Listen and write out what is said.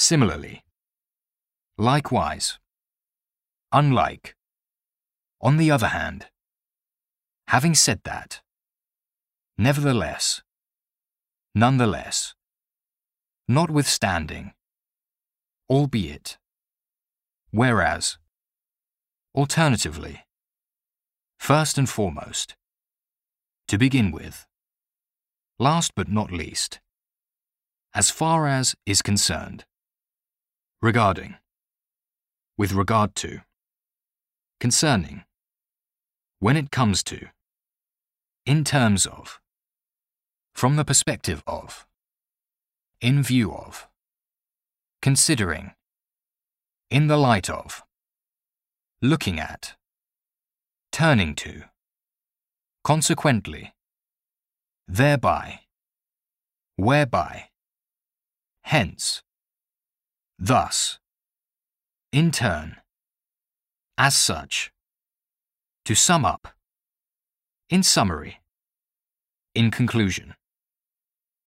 Similarly. Likewise. Unlike. On the other hand. Having said that. Nevertheless. Nonetheless. Notwithstanding. Albeit. Whereas. Alternatively. First and foremost. To begin with. Last but not least. As far as is concerned. Regarding. With regard to. Concerning. When it comes to. In terms of. From the perspective of. In view of. Considering. In the light of. Looking at. Turning to. Consequently. Thereby. Whereby. Hence. Thus. In turn. As such. To sum up. In summary. In conclusion.